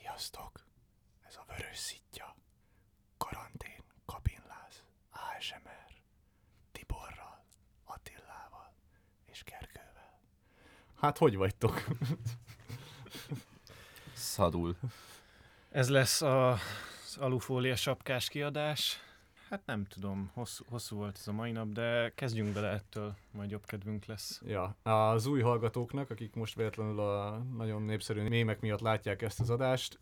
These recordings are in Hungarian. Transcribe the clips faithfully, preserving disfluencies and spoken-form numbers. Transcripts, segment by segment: Sziasztok! Ez a Vörös Szittya, karantén, kabinláz, á es em er, Tiborral, Attilával és Kerkővel. Hát hogy vagytok? Szadul. Ez lesz a alufólia sapkás kiadás. Hát nem tudom, hosszú, hosszú volt ez a mai nap, de kezdjünk bele ettől, majd jobb kedvünk lesz. Ja, az új hallgatóknak, akik most véletlenül a nagyon népszerű mémek miatt látják ezt az adást,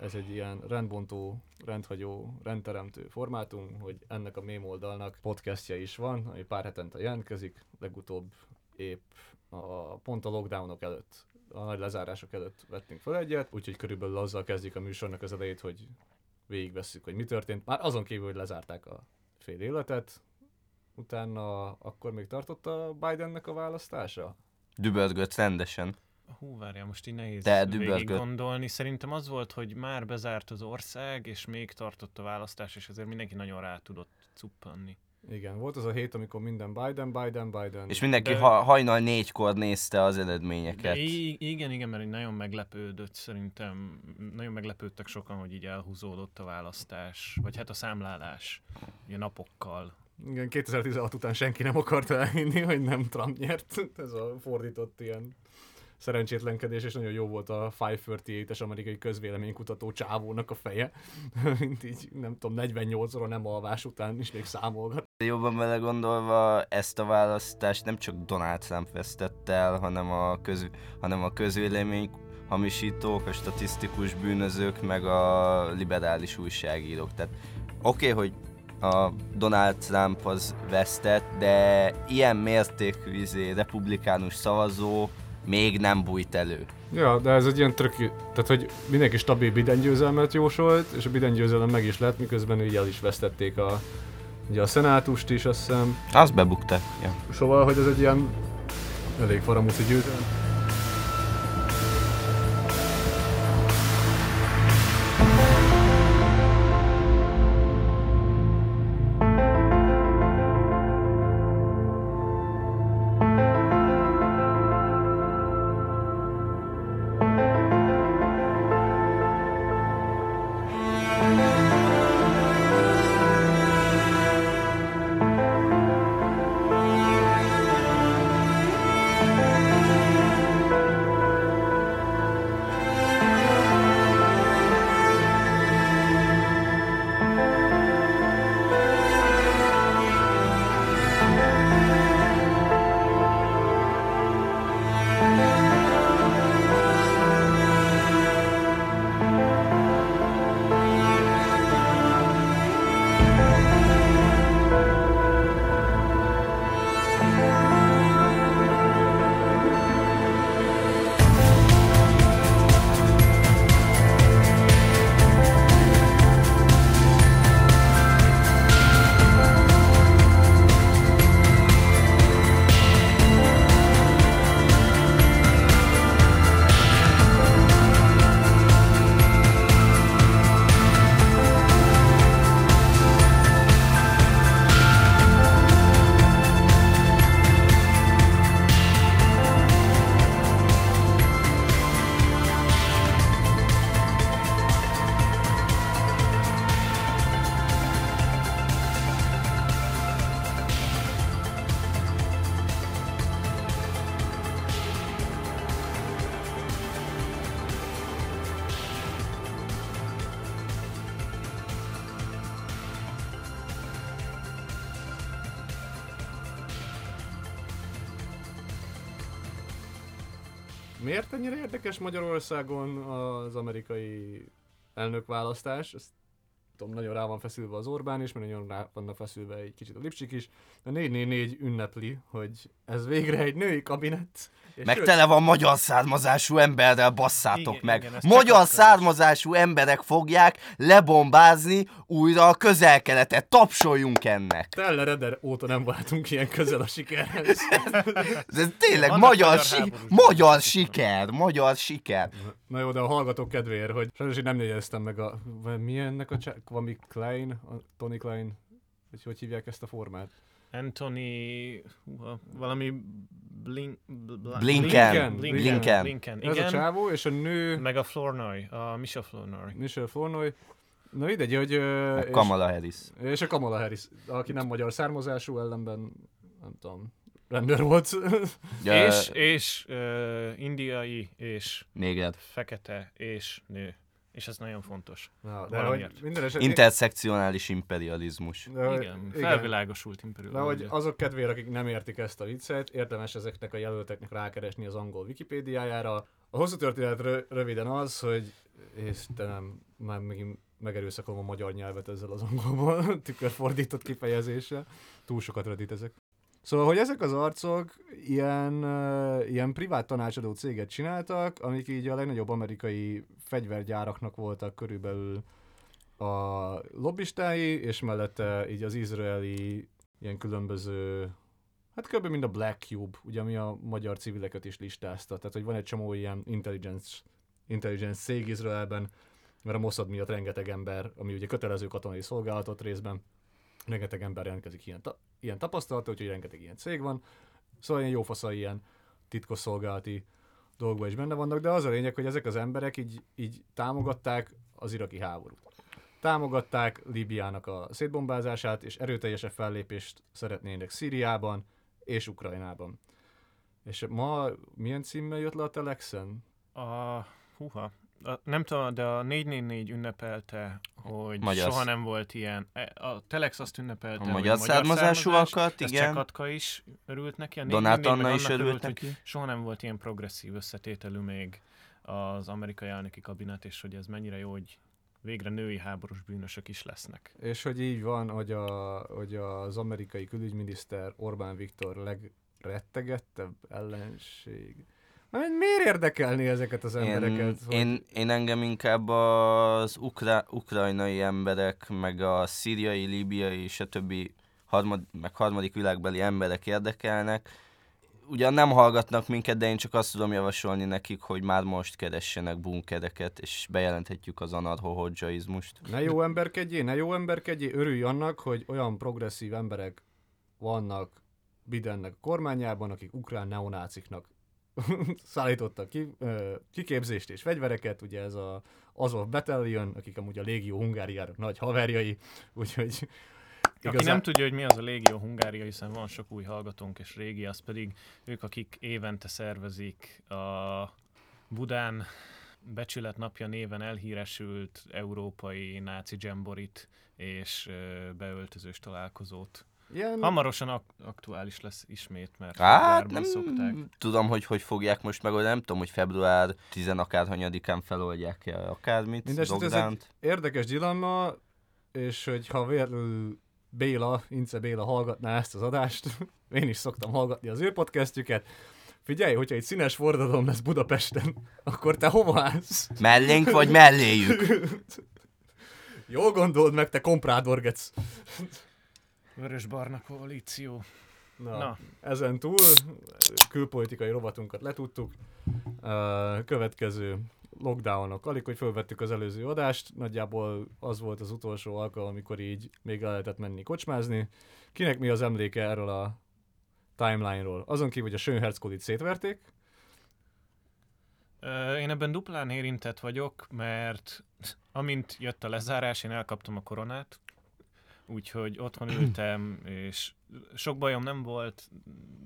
ez egy ilyen rendbontó, rendhagyó, rendteremtő formátum, hogy ennek a mém oldalnak podcastja is van, ami pár hetente jelentkezik, legutóbb épp a, pont a lockdownok előtt, a nagy lezárások előtt vettünk fel egyet, úgyhogy körülbelül azzal kezdjük a műsornak az elejét, hogy végigvesszük, hogy mi történt. Már azon kívül, hogy lezárták a fél életet, utána akkor még tartott a Bidennek a választása? Dübörgött rendesen. Hú, várjál, most így nehéz végig gondolni. Szerintem az volt, hogy már bezárt az ország, és még tartott a választás, és ezért mindenki nagyon rá tudott cuppanni. Igen, volt az a hét, amikor minden Biden, Biden, Biden. És mindenki de... ha, hajnal négykor nézte az eredményeket. I- igen, igen, mert nagyon meglepődött szerintem, nagyon meglepődtek sokan, hogy így elhúzódott a választás, vagy hát a számlálás, ugye napokkal. Igen, kétezer-tizenhat után senki nem akarta elhinni, hogy nem Trump nyert, ez a fordított ilyen szerencsétlenkedés, és nagyon jó volt a ötszázhatvannyolcas amerikai közvéleménykutató csávónak a feje, mint így, nem tudom, negyvennyolc óra nem alvás után is még számolgat. Jobban belegondolva, ezt a választást nem csak Donald Trump vesztett el, hanem a, köz, hanem a közvélemény hamisítók, a statisztikus bűnözők, meg a liberális újságírók. Tehát oké, okay, hogy a Donald Trump az vesztett, de ilyen mértékű izé, republikánus szavazó még nem bújt elő. Ja, de ez egy ilyen trükk, tehát hogy mindenki stabil Biden győzelmet jósolt, és a Biden győzelem meg is lett, miközben így el is vesztették a, ugye a szenátust is, azt hiszem. Azt bebukták, ja. Szóval, hogy ez egy ilyen elég faramúci győzelem. Miért ennyire érdekes Magyarországon az amerikai elnökválasztás? Ezt tudom, nagyon rá van feszülve az Orbán is, mert nagyon rá vannak feszülve egy kicsit a Lipszik is. A négy négy négy ünnepli, hogy ez végre egy női kabinett. Meg tele van magyar származású emberrel, basszátok igen, meg! Igen, magyar származású is. Emberek fogják lebombázni újra a Közel-Keletet. Tapsoljunk ennek! Tellereder óta nem váltunk ilyen közel a sikerhez. Ez tényleg magyar, magyar, si- magyar siker, magyar siker. Na jó, de a hallgatók kedvéért, hogy sajnos én nem négyeztem meg a... Mi ennek a cseh? Van még Klein? A Tony Klein? Hogy hogy hívják ezt a formát? Anthony, uh, valami Blin, bla, Blinken. Blinken. Blinken. Blinken. Blinken. Igen. Ez a csávó, és a nő... Meg a Flournoy, a Michel Flournoy. Michel Flournoy. Na idegy, hogy... Uh, és, Kamala Harris. És a Kamala Harris, aki nem magyar származású, ellenben, nem tudom, rendőr volt. Ja. És, és uh, indiai, és Néged. Fekete, és nő. És ez nagyon fontos. Na, eset... Interszekcionális imperializmus. De, igen, felvilágosult imperializmus. De, hogy azok kedvére, akik nem értik ezt a viccet, érdemes ezeknek a jelölteknek rákeresni az angol Wikipédiájára. A hosszú történet röviden az, hogy Istenem, már megint megerőszakolom a magyar nyelvet ezzel az angolból, tükörfordított kifejezéssel. Túl sokat rövidítezek. Szóval, hogy ezek az arcok ilyen, uh, ilyen privát tanácsadó céget csináltak, amik így a legnagyobb amerikai fegyvergyáraknak voltak körülbelül a lobbistái, és mellette így az izraeli ilyen különböző, hát körülbelül mind a Black Cube, ugye, ami a magyar civileket is listázta. Tehát, hogy van egy csomó ilyen intelligence, intelligence cég Izraelben, mert a Mossad miatt rengeteg ember, ami ugye kötelező katonai szolgálatot részben, rengeteg ember jelentkezik ilyen, ta- ilyen tapasztalata, úgyhogy rengeteg ilyen cég van. Szóval ilyen jófasza ilyen titkosszolgálati dolgokban is benne vannak, de az a lényeg, hogy ezek az emberek így, így támogatták az iraki háborút. Támogatták Líbiának a szétbombázását, és erőteljesebb fellépést szeretnének Szíriában és Ukrajnában. És ma milyen címmel jött le a Telexen? A... Húha. A, nem tudom, de a négy négy négy ünnepelte, hogy magyar soha nem volt ilyen. A Telex azt ünnepelte, a hogy magyar származásúakat, igen. Ez Csekatka is örült neki. A Donát Anna is örült, örült neki. Soha nem volt ilyen progresszív összetételű még az amerikai elnöki kabinet, és hogy ez mennyire jó, hogy végre női háborús bűnösök is lesznek. És hogy így van, hogy, a, hogy az amerikai külügyminiszter Orbán Viktor legrettegettebb ellenség. Miért érdekelni ezeket az embereket? Én, én, én engem inkább az ukra, ukrajnai emberek, meg a szíriai, líbiai és a többi harmad, meg harmadik világbeli emberek érdekelnek. Ugyan nem hallgatnak minket, de én csak azt tudom javasolni nekik, hogy már most keressenek bunkereket, és bejelenthetjük az anarcho-hodzsaizmust. Ne jó emberkedjé, ne jó emberkedjé, örülj annak, hogy olyan progresszív emberek vannak Bidennek a kormányában, akik ukrán neonáciknak szállítottak ki, ö, kiképzést és fegyvereket, ugye ez az Azov Battalion, akik amúgy a Légió Hungáriának nagy haverjai, úgyhogy... Igazán... Aki nem tudja, hogy mi az a Légió Hungária, hiszen van sok új hallgatónk és régi, az pedig ők, akik évente szervezik a Budán becsületnapja néven elhíresült európai náci dzsemborit és beöltözős találkozót. Ilyen... Hamarosan ak- aktuális lesz ismét, mert februárban szokták. Tudom, hogy hogy fogják most megoldani, nem tudom, hogy február tizen akárhanyadikán feloldják akármit. Mindenesetre ez egy érdekes dilemma, és hogy ha véletlenül Béla, Vince Béla hallgatná ezt az adást, én is szoktam hallgatni az ő podcastjüket. Figyelj, hogyha egy színes forradalom lesz Budapesten, akkor te hova állsz? Mellénk vagy melléjük? Jól gondold meg, te komprádorgetsz. Vörös-barna koalíció. Na, Na, ezen túl külpolitikai rovatunkat letudtuk. Következő lockdownok. Alig, hogy fölvettük az előző adást, nagyjából az volt az utolsó alkalom, amikor így még el lehetett menni kocsmázni. Kinek mi az emléke erről a timeline-ról? Azon kívül, hogy a Schoenherz-kollit szétverték. Én ebben duplán érintett vagyok, mert amint jött a lezárás, én elkaptam a koronát. Úgyhogy otthon ültem, és sok bajom nem volt,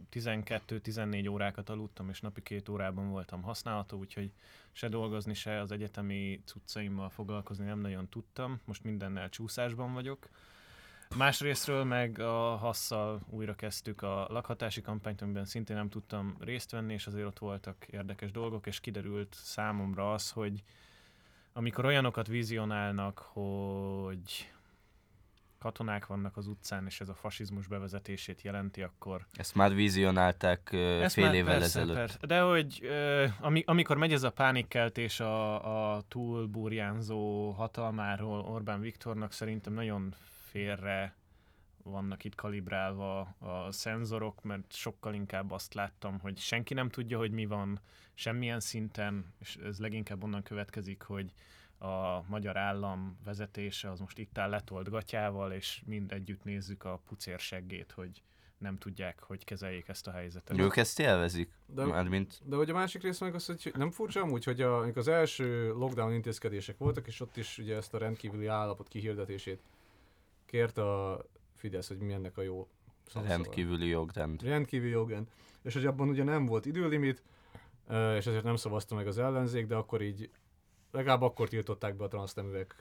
tizenkettő-tizennégy órákat aludtam, és napi két órában voltam használható, úgyhogy se dolgozni, se az egyetemi cuccaimmal foglalkozni nem nagyon tudtam. Most mindennel csúszásban vagyok. Másrésztről meg a hasszal újra kezdtük a lakhatási kampányt, amiben szintén nem tudtam részt venni, és azért ott voltak érdekes dolgok, és kiderült számomra az, hogy amikor olyanokat vizionálnak, hogy... katonák vannak az utcán, és ez a fasizmus bevezetését jelenti, akkor... Ezt már vizionálták uh, fél már évvel persze, ezelőtt. Persze. De hogy uh, ami, amikor megy ez a pánikkeltés a, a túlburjánzó hatalmáról Orbán Viktornak, szerintem nagyon félre vannak itt kalibrálva a szenzorok, mert sokkal inkább azt láttam, hogy senki nem tudja, hogy mi van semmilyen szinten, és ez leginkább onnan következik, hogy a magyar állam vezetése az most itt áll letolt gatyával, és mind együtt nézzük a pucérseggét, hogy nem tudják, hogy kezeljék ezt a helyzetet. Ők ezt élvezik. De, Mármint... de hogy a másik rész meg az, hogy nem furcsa amúgy, hogy a, az első lockdown intézkedések voltak, és ott is ugye ezt a rendkívüli állapot kihirdetését kért a Fidesz, hogy mi ennek a jó szóval. Rendkívüli jogrend. Rendkívüli jogrend. És hogy abban ugye nem volt időlimit, és ezért nem szavazta meg az ellenzék, de akkor így, legalább akkor tiltották be a transzneműek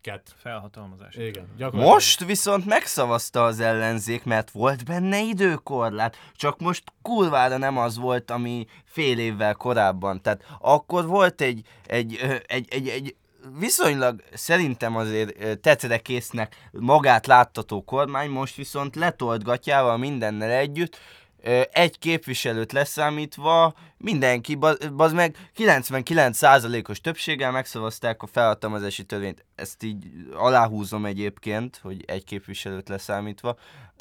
Ket. Felhatalmazás. Igen, most viszont megszavazta az ellenzék, mert volt benne időkorlát, csak most kurvára nem az volt, ami fél évvel korábban. Tehát akkor volt egy, egy, egy, egy, egy viszonylag szerintem azért tetrekésznek magát láttató kormány, most viszont letolt gatyával mindennel együtt, egy képviselőt leszámítva mindenki, bazd meg, kilencvenkilenc százalékos többséggel megszavazták a felhatalmazási törvényt. Ezt így aláhúzom egyébként, hogy egy képviselőt leszámítva,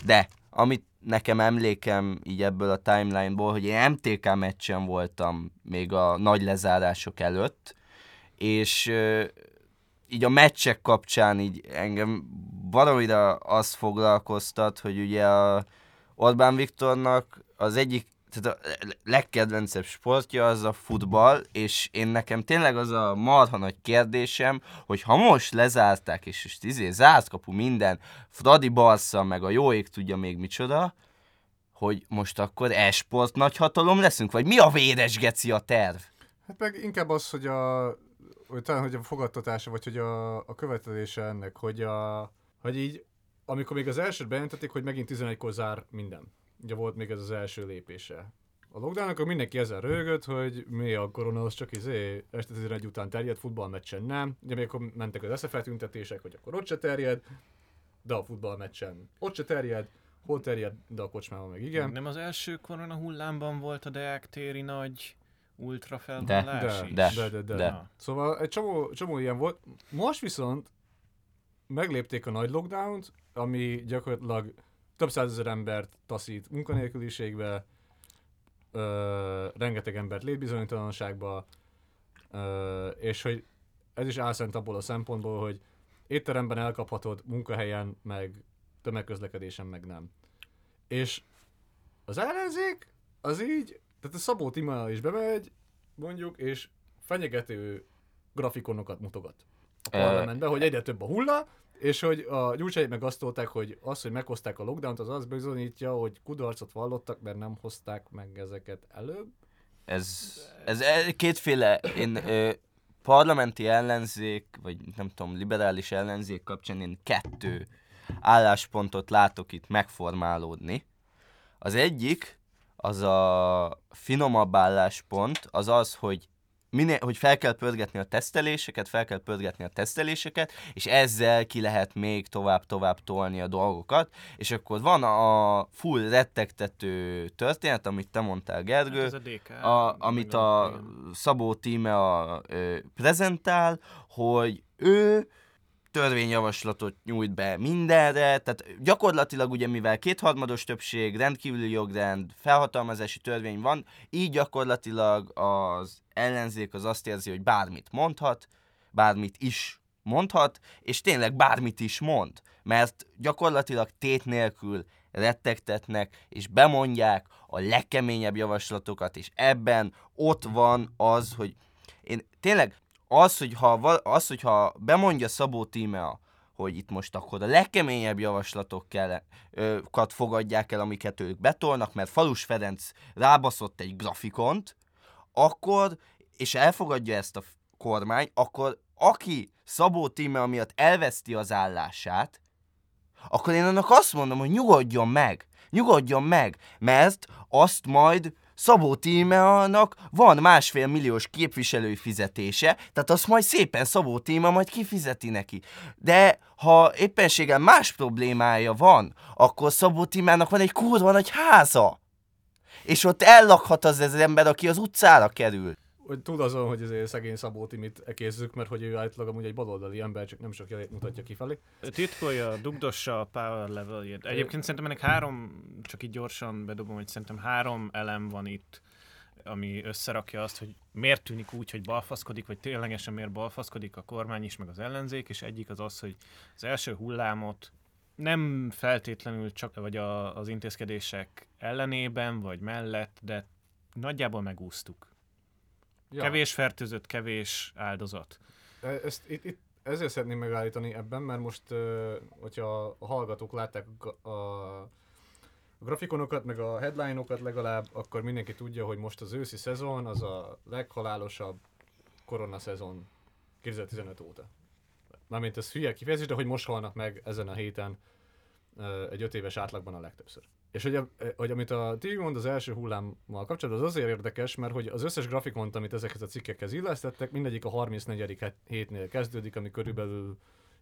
de amit nekem emlékem így ebből a timeline-ból, hogy én em té ká meccsen voltam még a nagy lezárások előtt, és így a meccsek kapcsán így engem valamire az foglalkoztat, hogy ugye a Orbán Viktornak az egyik, tehát a legkedvencebb sportja az a futball, és én nekem tényleg az a marha nagy kérdésem, hogy ha most lezárták, és, és izé, zárt kapu minden, Fradi Balassa, meg a jó ég tudja még micsoda, hogy most akkor e-sport nagyhatalom leszünk, vagy mi a véres geci a terv? Hát meg inkább az, hogy a, hogy talán hogy a fogadtatása, vagy hogy a, a követelése ennek, hogy, a, hogy így, amikor még az elsőt bejelentették, hogy megint tizenegykor zár minden. Ugye volt még ez az első lépése. A lockdown, akkor mindenki ezzel röhögött, hogy mi a korona, az csak izé, este tizenegy után terjed, futballmeccsen nem. Ugye még akkor mentek az eszefeltüntetések, hogy akkor ott se terjed, de a futballmeccsen ott se terjed, hol terjed, de a kocsmában meg igen. Nem az első korona hullámban volt a Deák téri nagy ultra felvonulás is? De, de, de, de. de. Szóval egy csomó, csomó ilyen volt. Most viszont meglépték a nagy lockdownt, ami gyakorlatilag több százezer embert taszít munkanélküliségbe, ö, rengeteg embert létbizonytalanságba, ö, és hogy ez is álszent abból a szempontból, hogy étteremben elkaphatod, munkahelyen, meg tömegközlekedésen meg nem. És az ellenzék az így, tehát a Szabó Tímea is bemegy, mondjuk, és fenyegető grafikonokat mutogat a parlamentben, hogy egyre több a hulla, és hogy a gyurcsáit meg azt tolták, hogy az, hogy meghozták a lockdownt, az azt bizonyítja, hogy kudarcot vallottak, mert nem hozták meg ezeket előbb. Ez, ez kétféle, én ö, parlamenti ellenzék, vagy nem tudom, liberális ellenzék kapcsán én kettő álláspontot látok itt megformálódni. Az egyik, az a finomabb álláspont, az az, hogy Minél, hogy fel kell pörgetni a teszteléseket, fel kell pörgetni a teszteléseket, és ezzel ki lehet még tovább-tovább tolni a dolgokat, és akkor van a full rettegtető történet, amit te mondtál, Gergő, hát dé ká, a, amit a Szabó Tímea ö, prezentál, hogy ő törvényjavaslatot nyújt be mindenre, tehát gyakorlatilag ugye mivel kétharmados többség, rendkívüli jogrend, felhatalmazási törvény van, így gyakorlatilag az ellenzék az azt érzi, hogy bármit mondhat, bármit is mondhat, és tényleg bármit is mond, mert gyakorlatilag tét nélkül rettegtetnek, és bemondják a legkeményebb javaslatokat, és ebben ott van az, hogy én tényleg az, hogyha, az, hogyha bemondja Szabó Tímea, hogy itt most akkor a legkeményebb javaslatokat fogadják el, amiket ők betolnak, mert Falus Ferenc rábaszott egy grafikont, akkor, és elfogadja ezt a kormány, akkor aki Szabó Tímea miatt elveszti az állását, akkor én annak azt mondom, hogy nyugodjon meg, nyugodjon meg, mert azt majd Szabó Tímeának van másfél milliós képviselői fizetése, tehát azt majd szépen Szabó Tímea majd kifizeti neki. De ha éppenséggel más problémája van, akkor Szabó Tímeának van egy kurva nagy háza, és ott ellakhat az az ember, aki az utcára kerül. Hogy tud azon, hogy azért szegény Szabó Tímit ekézzük, mert hogy ő általában amúgy egy baloldali ember, csak nem sok jelét mutatja kifelé. Titkolja, dugdossa a power leveljét. Egyébként szerintem ennek három, csak így gyorsan bedobom, hogy szerintem három elem van itt, ami összerakja azt, hogy miért tűnik úgy, hogy balfaszkodik, vagy ténylegesen miért balfaszkodik a kormány is, meg az ellenzék, és egyik az az, hogy az első hullámot nem feltétlenül csak vagy a, az intézkedések ellenében, vagy mellett, de nagyjából megúsztuk. Ja. Kevés fertőzött, kevés áldozat. Ezt itt, itt ezért szeretném megállítani ebben, mert most, hogyha a hallgatók látták a grafikonokat, meg a headline-okat legalább, akkor mindenki tudja, hogy most az őszi szezon az a leghalálosabb koronaszezon kétezer-tizenöt óta. Mármint ez hülye kifejezés, de hogy most halnak meg ezen a héten egy öt éves átlagban a legtöbbször. És hogy, hogy amit a té vé mond az első hullámmal kapcsolatban, az azért érdekes, mert hogy az összes grafikont, amit ezekhez a cikkekhez illesztettek, mindegyik a harmincnegyedik hétnél kezdődik, ami körülbelül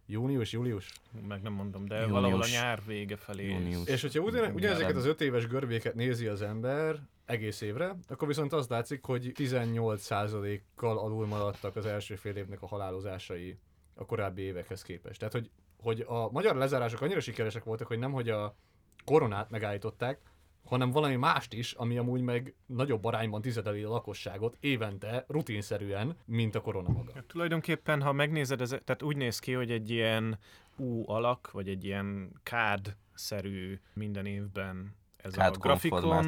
június, július? Meg nem mondom, de június. Valahol a nyár vége felé. Június. És hogyha ugyan, ugyanezeket az öt éves görbéket nézi az ember egész évre, akkor viszont azt látszik, hogy tizennyolc százalékkal alul maradtak az első fél évnek a halálozásai a korábbi évekhez képest. Tehát, hogy, hogy a magyar lezárások annyira sikeresek voltak, hogy nemhogy a koronát megállították, hanem valami mást is, ami amúgy meg nagyobb arányban tizedeli a lakosságot évente, rutinszerűen, mint a korona maga. Ja, tulajdonképpen, ha megnézed, ez, tehát úgy néz ki, hogy egy ilyen U alak, vagy egy ilyen kád-szerű minden évben ez kád a grafikon,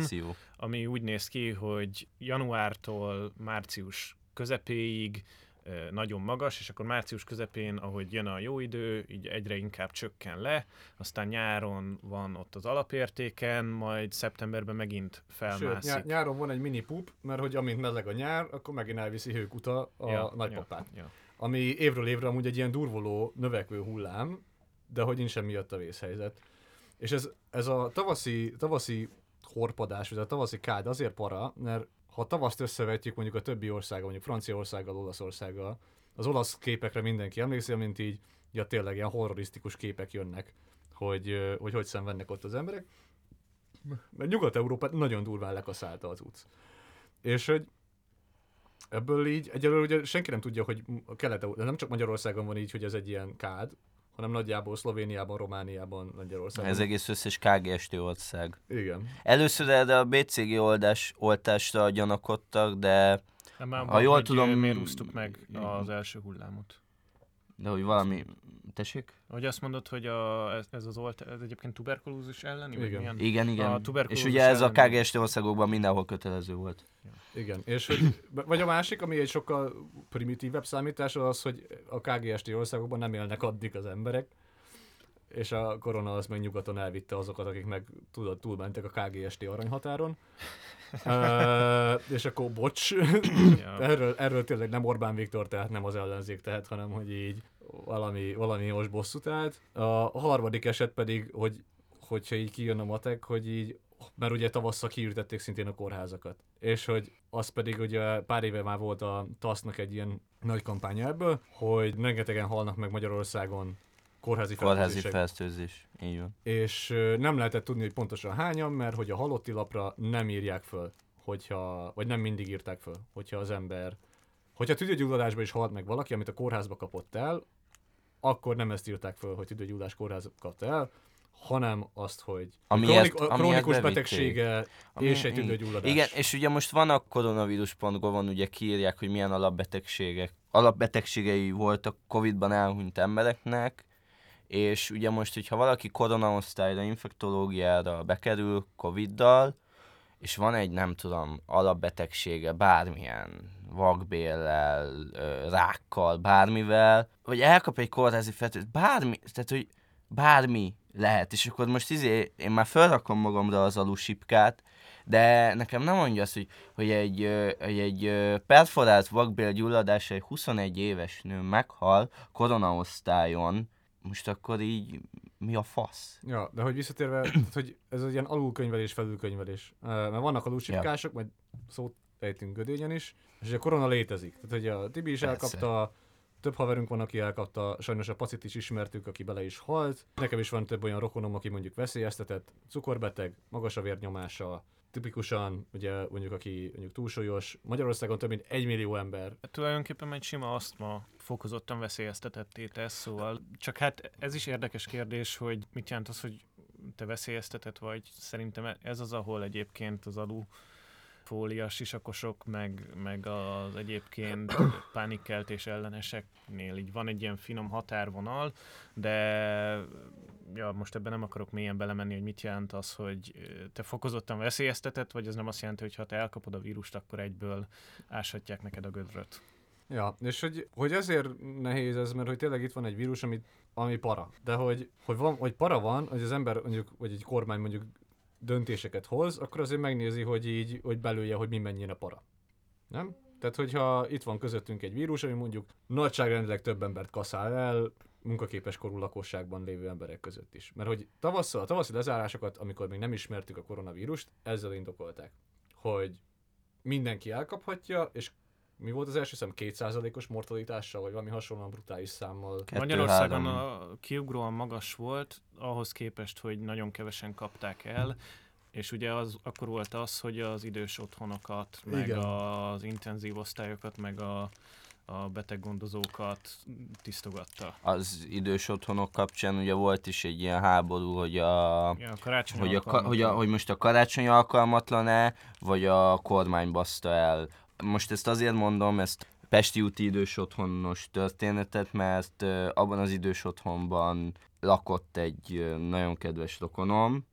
ami úgy néz ki, hogy januártól március közepéig nagyon magas, és akkor március közepén, ahogy jön a jó idő, így egyre inkább csökken le, aztán nyáron van ott az alapértéken, majd szeptemberben megint felmászik. Sőt, nyáron van egy mini pup, mert hogy amint meleg a nyár, akkor megint elviszi hőkuta a ja, nagypapát. Ja, ja. Ami évről évre amúgy egy ilyen durvoló, növekvő hullám, de hogy nincs semmi miatt a vészhelyzet. És ez, ez a tavaszi, tavaszi horpadás, vagy a tavaszi kád azért para, mert ha tavaszt összevetjük mondjuk a többi országgal, mondjuk Franciaországgal, Olaszországgal, az olasz képekre mindenki emlékszik, mint így, ja tényleg ilyen horrorisztikus képek jönnek, hogy hogy, hogy szenvednek ott az emberek. Mert Nyugat-Európát nagyon durván lekaszálta az utc. És hogy ebből így, egyelőre ugye senki nem tudja, hogy a Kelet-Európában, nem csak Magyarországon van így, hogy ez egy ilyen kád, hanem nagyjából Szlovéniában, Romániában, Lengyelországban. Ez egész összes ká gé es té ország. Igen. Először erre a bé cé gé oldás, oltásra gyanakodtak, de nem, ha van, jól tudom... Miért úsztuk meg az első hullámot? De hogy valami... Tessék? Hogy azt mondod, hogy a, ez, ez az olt, ez egyébként tuberkulózis elleni? Igen, milyen... igen. igen. És ugye ez elleni... a ká gé es té országokban mindenhol kötelező volt. Ja. Igen. És hogy, vagy a másik, ami egy sokkal primitívebb számítás, az az, hogy a ká gé es té országokban nem élnek addig az emberek, és a korona az meg nyugaton elvitte azokat, akik meg tudod, túlmentek a ká gé es té aranyhatáron. uh, és akkor bocs, erről, erről tényleg nem Orbán Viktor, tehát nem az ellenzék, tehát, hanem hogy így valami, valami most bosszút állt. A harmadik eset pedig, hogy, hogyha így kijön a matek, hogy így, mert ugye tavasszal kiürtették szintén a kórházakat. És hogy az pedig ugye pár éve már volt a tasznak egy ilyen nagy kampánya ebből, hogy rengetegen halnak meg Magyarországon kórházi, kórházi fertőzés. Így van. És nem lehetett tudni, hogy pontosan hányan, mert hogy a halotti lapra nem írják föl, hogyha, vagy nem mindig írták föl, hogyha az ember, hogyha tüdőgyulladásban is halt meg valaki, amit a kórházba kapott el, akkor nem ezt írták föl, hogy tüdőgyulladás kórházba kapott el, hanem azt, hogy amiért, kronik, a krónikus betegsége ami, és egy tüdőgyulladás. Igen, és ugye most van a koronavírus pont gov-on, ugye kiírják, hogy milyen alapbetegségek, alapbetegségei voltak Covid-ban elhunyt embereknek, és ugye most, hogyha valaki koronaosztályra, infektológiára bekerül Covid-dal, és van egy, nem tudom, alapbetegsége bármilyen vakbéllel, rákkal, bármivel, vagy elkap egy kórházi fertőzést, bármi, tehát, hogy bármi lehet, és akkor most izé, én már felrakom magamra az alusipkát, de nekem nem mondja azt, hogy, hogy egy, egy, egy perforált vakbélgyulladásra egy huszonegy éves nő meghal koronaosztályon. Most akkor így mi a fasz? Ja, de hogy visszatérve, hogy ez egy ilyen alulkönyvelés, felülkönyvelés. Mert vannak alusipkások, ja. Majd szót ejtünk Gödényen is, és a korona létezik. Tehát, hogy a Tibi is elkapta, több haverünk van, aki elkapta, sajnos a pacit is ismertük, aki bele is halt. Nekem is van több olyan rokonom, aki mondjuk veszélyeztetett, cukorbeteg, magas a vérnyomása, tipikusan, ugye mondjuk aki mondjuk túlsúlyos, Magyarországon több mint egy millió ember. Tulajdonképpen egy sima asztma fokozottan veszélyeztetetté tesz, szóval csak hát ez is érdekes kérdés, hogy mit jelent az, hogy te veszélyeztetett vagy. Szerintem ez az, ahol egyébként az alufólia sisakosok, meg, meg az egyébként pánikkeltés elleneseknél így van egy ilyen finom határvonal, de ja, most ebben nem akarok mélyen belemenni, hogy mit jelent az, hogy te fokozottan veszélyeztetett, vagy ez nem azt jelenti, hogy ha te elkapod a vírust, akkor egyből áshatják neked a gödröt. Ja, és hogy, hogy ezért nehéz ez, mert hogy tényleg itt van egy vírus, ami, ami para. De hogy, hogy, van, hogy para van, hogy az ember mondjuk, vagy egy kormány mondjuk döntéseket hoz, akkor azért megnézi, hogy így, hogy belője, hogy mi mennyire para. Nem? Tehát, hogyha itt van közöttünk egy vírus, ami mondjuk nagyságrendileg több embert kaszál el, munkaképes korú lakosságban lévő emberek között is. Mert hogy tavasszal, a tavaszi lezárásokat, amikor még nem ismertük a koronavírust, ezzel indokolták, hogy mindenki elkaphatja, és mi volt az első szám? két százalékos mortalitással, vagy valami hasonlóan brutális számmal? Magyarországon a kiugróan magas volt, ahhoz képest, hogy nagyon kevesen kapták el, és ugye az, akkor volt az, hogy az idős otthonokat, meg igen, az intenzív osztályokat, meg a a beteggondozókat tisztogatta. Az idős otthonok kapcsán ugye volt is egy ilyen háború, hogy a, ja, a hogy, a, hogy, a, hogy most a karácsony alkalmatlan-e, vagy a kormány baszta el. Most ezt azért mondom, ezt Pesti úti idős otthonos történetet, mert abban az idős otthonban lakott egy nagyon kedves rokonom,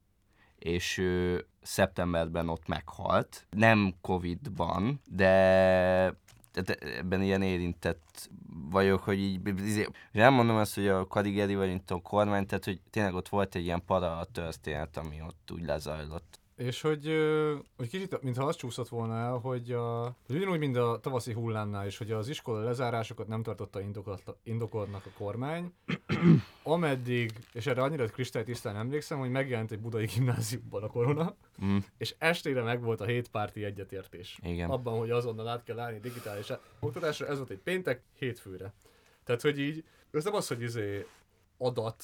és ő szeptemberben ott meghalt. Nem Covid-ban, de... ebben ilyen érintett vagyok, hogy így, nem mondom azt, hogy a karigeri vagy a kormány, tehát hogy tényleg ott volt egy ilyen para a történet, ami ott úgy lezajlott. És hogy, hogy kicsit, mintha azt csúszott volna el, hogy, a, hogy ugyanúgy, mint a tavaszi hullámnál is, hogy az iskola lezárásokat nem tartotta indokoltnak a kormány, ameddig, és erre annyira kristálytisztán emlékszem, hogy megjelent egy budai gimnáziumban a korona, mm. és estére megvolt a hétpárti egyetértés. Igen. Abban, hogy azonnal át kell állni digitális oktatásra, ez volt egy péntek hétfőre. Tehát, hogy így, ez nem az, hogy izé adat,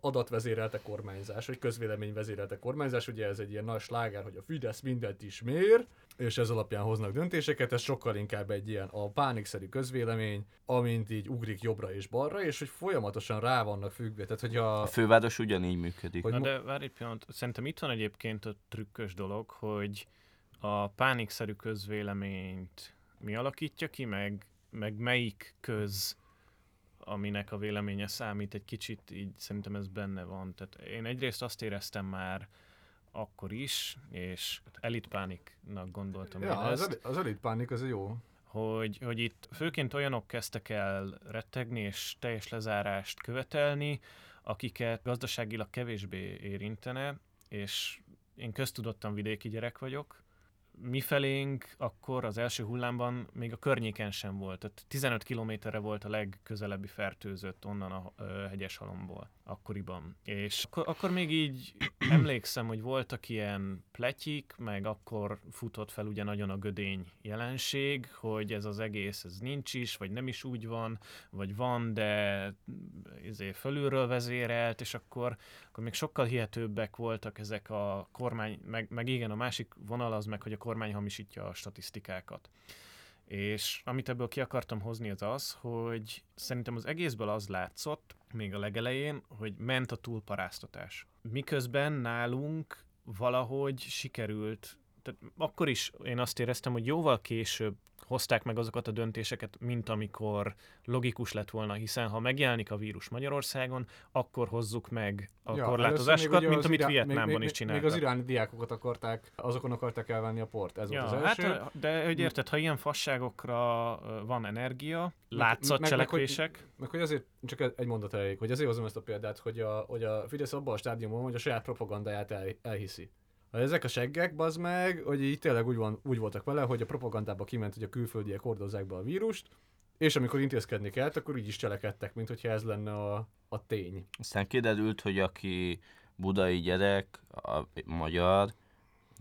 adatvezérelte kormányzás, vagy közvéleményvezérelte kormányzás, ugye ez egy ilyen nagy sláger, hogy a Fidesz mindent is mér, és ez alapján hoznak döntéseket, ez sokkal inkább egy ilyen a pánikszerű közvélemény, amint így ugrik jobbra és balra, és hogy folyamatosan rá vannak függve. Tehát, hogy a... a főváros ugyanígy működik. Hogy... Na de várj egy pillanat, szerintem itt van egyébként a trükkös dolog, hogy a pánikszerű közvéleményt mi alakítja ki, meg, meg melyik köz, aminek a véleménye számít egy kicsit, így szerintem ez benne van. Tehát én egyrészt azt éreztem már akkor is, és elitpániknak gondoltam ja, én az ezt. Az elitpánik az jó. Hogy, hogy itt főként olyanok kezdtek el rettegni és teljes lezárást követelni, akiket gazdaságilag kevésbé érintene, és én köztudottan vidéki gyerek vagyok. Mifelénk akkor az első hullámban még a környéken sem volt. Tehát tizenöt kilométerre volt a legközelebbi fertőzött onnan a Hegyeshalomból akkoriban. És akkor, akkor még így emlékszem, hogy voltak ilyen pletyik, meg akkor futott fel ugye nagyon a gödény jelenség, hogy ez az egész, ez nincs is, vagy nem is úgy van, vagy van, de ezért fölülről vezérelt, és akkor, akkor még sokkal hihetőbbek voltak ezek a kormány, meg, meg igen, a másik vonal az meg, hogy a kormány hamisítja a statisztikákat. És amit ebből ki akartam hozni az az, hogy szerintem az egészből az látszott, még a legelején, hogy ment a túlparáztatás. Miközben nálunk valahogy sikerült, tehát akkor is én azt éreztem, hogy jóval később hozták meg azokat a döntéseket, mint amikor logikus lett volna, hiszen ha megjelenik a vírus Magyarországon, akkor hozzuk meg a ja, korlátozásokat, mint amit irá... Vietnámban még, még, is csináltak. Még az iráni diákokat akarták, azokon akarták elvenni a port, ez ja, volt az első. Hát, de hogy érted, ha ilyen fasságokra van energia, látszat meg, cselekvések. Meg, meg, meg hogy azért, csak egy mondat elég, hogy azért hozom ezt a példát, hogy a, hogy a Fidesz abban a stádiumban, hogy a saját propagandáját el, elhiszi. Ezek a seggek, bazd meg, hogy így tényleg úgy, van, úgy voltak vele, hogy a propagandába kiment, hogy a külföldiek hordozzák be a vírust, és amikor intézkedni kellett, akkor így is cselekedtek, mint hogyha ez lenne a, a tény. Aztán kiderült, hogy aki budai gyerek, a magyar,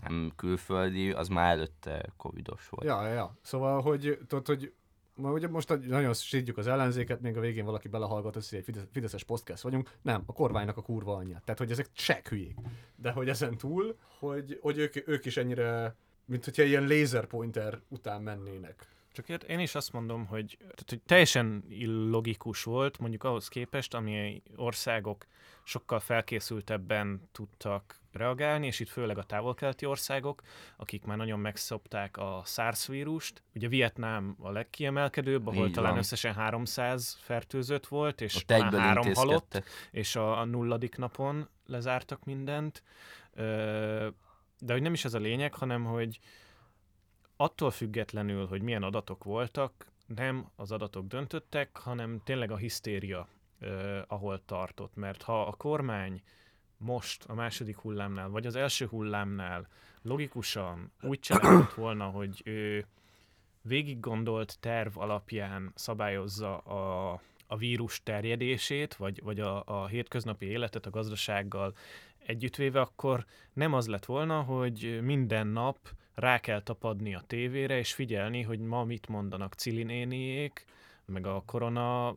nem külföldi, az már előtte covidos volt. Ja, ja. Szóval, hogy, tudod, hogy ugye most nagyon sírjuk az ellenzéket, még a végén valaki belehallgat, hogy egy fideszes podcast vagyunk. Nem, a kormánynak a kurva anyja. Tehát, hogy ezek csek hülyék. De hogy ezen túl, hogy, hogy ők, ők is ennyire, mint hogyha ilyen laserpointer után mennének. Csak én is azt mondom, hogy, tehát, hogy teljesen illogikus volt, mondjuk ahhoz képest, ami országok sokkal felkészültebben tudtak reagálni, és itt főleg a távol-keleti országok, akik már nagyon megszopták a SARS vírust. Ugye Vietnám a legkiemelkedőbb, ahol így talán van. Összesen háromszáz fertőzött volt, és ott már három halott, és a, a nulladik napon lezártak mindent. De hogy nem is ez a lényeg, hanem hogy attól függetlenül, hogy milyen adatok voltak, nem az adatok döntöttek, hanem tényleg a hisztéria, eh, ahol tartott. Mert ha a kormány most a második hullámnál, vagy az első hullámnál logikusan úgy csinálhatott volna, hogy ő végig gondolt terv alapján szabályozza a, a vírus terjedését, vagy, vagy a, a hétköznapi életet a gazdasággal együttvéve, akkor nem az lett volna, hogy minden nap rá kell tapadni a tévére, és figyelni, hogy ma mit mondanak Cili néniék, meg a korona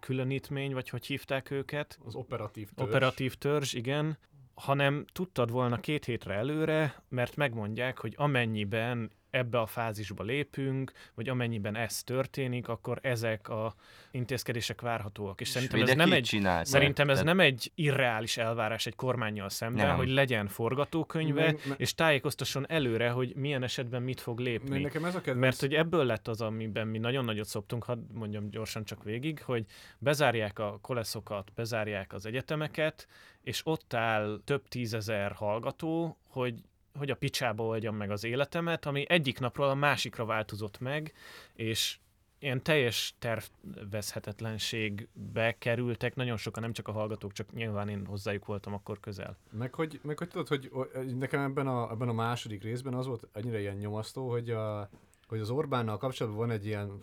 különítmény, vagy hogy hívták őket. Az operatív törzs. Operatív törzs, igen. Hanem tudtad volna két hétre előre, mert megmondják, hogy amennyiben ebbe a fázisba lépünk, vagy amennyiben ez történik, akkor ezek a intézkedések várhatóak. És, és szerintem ez, nem egy, csinál, szerintem ez nem egy irreális elvárás egy kormánnyal szemben, nem. hogy legyen forgatókönyve, meg, meg, és tájékoztasson előre, hogy milyen esetben mit fog lépni. Nekem ez a kedvenc... Mert hogy ebből lett az, amiben mi nagyon nagyot szoptunk, hadd mondjam gyorsan csak végig, hogy bezárják a koleszokat, bezárják az egyetemeket, és ott áll több tízezer hallgató, hogy hogy a picsába oldjam meg az életemet, ami egyik napról a másikra változott meg, és ilyen teljes tervezhetetlenségbe kerültek nagyon sokan, nem csak a hallgatók, csak nyilván én hozzájuk voltam akkor közel. Meg hogy, meg hogy tudod, hogy nekem ebben a, ebben a második részben az volt annyira ilyen nyomasztó, hogy, a, hogy az Orbánnal kapcsolatban van egy ilyen,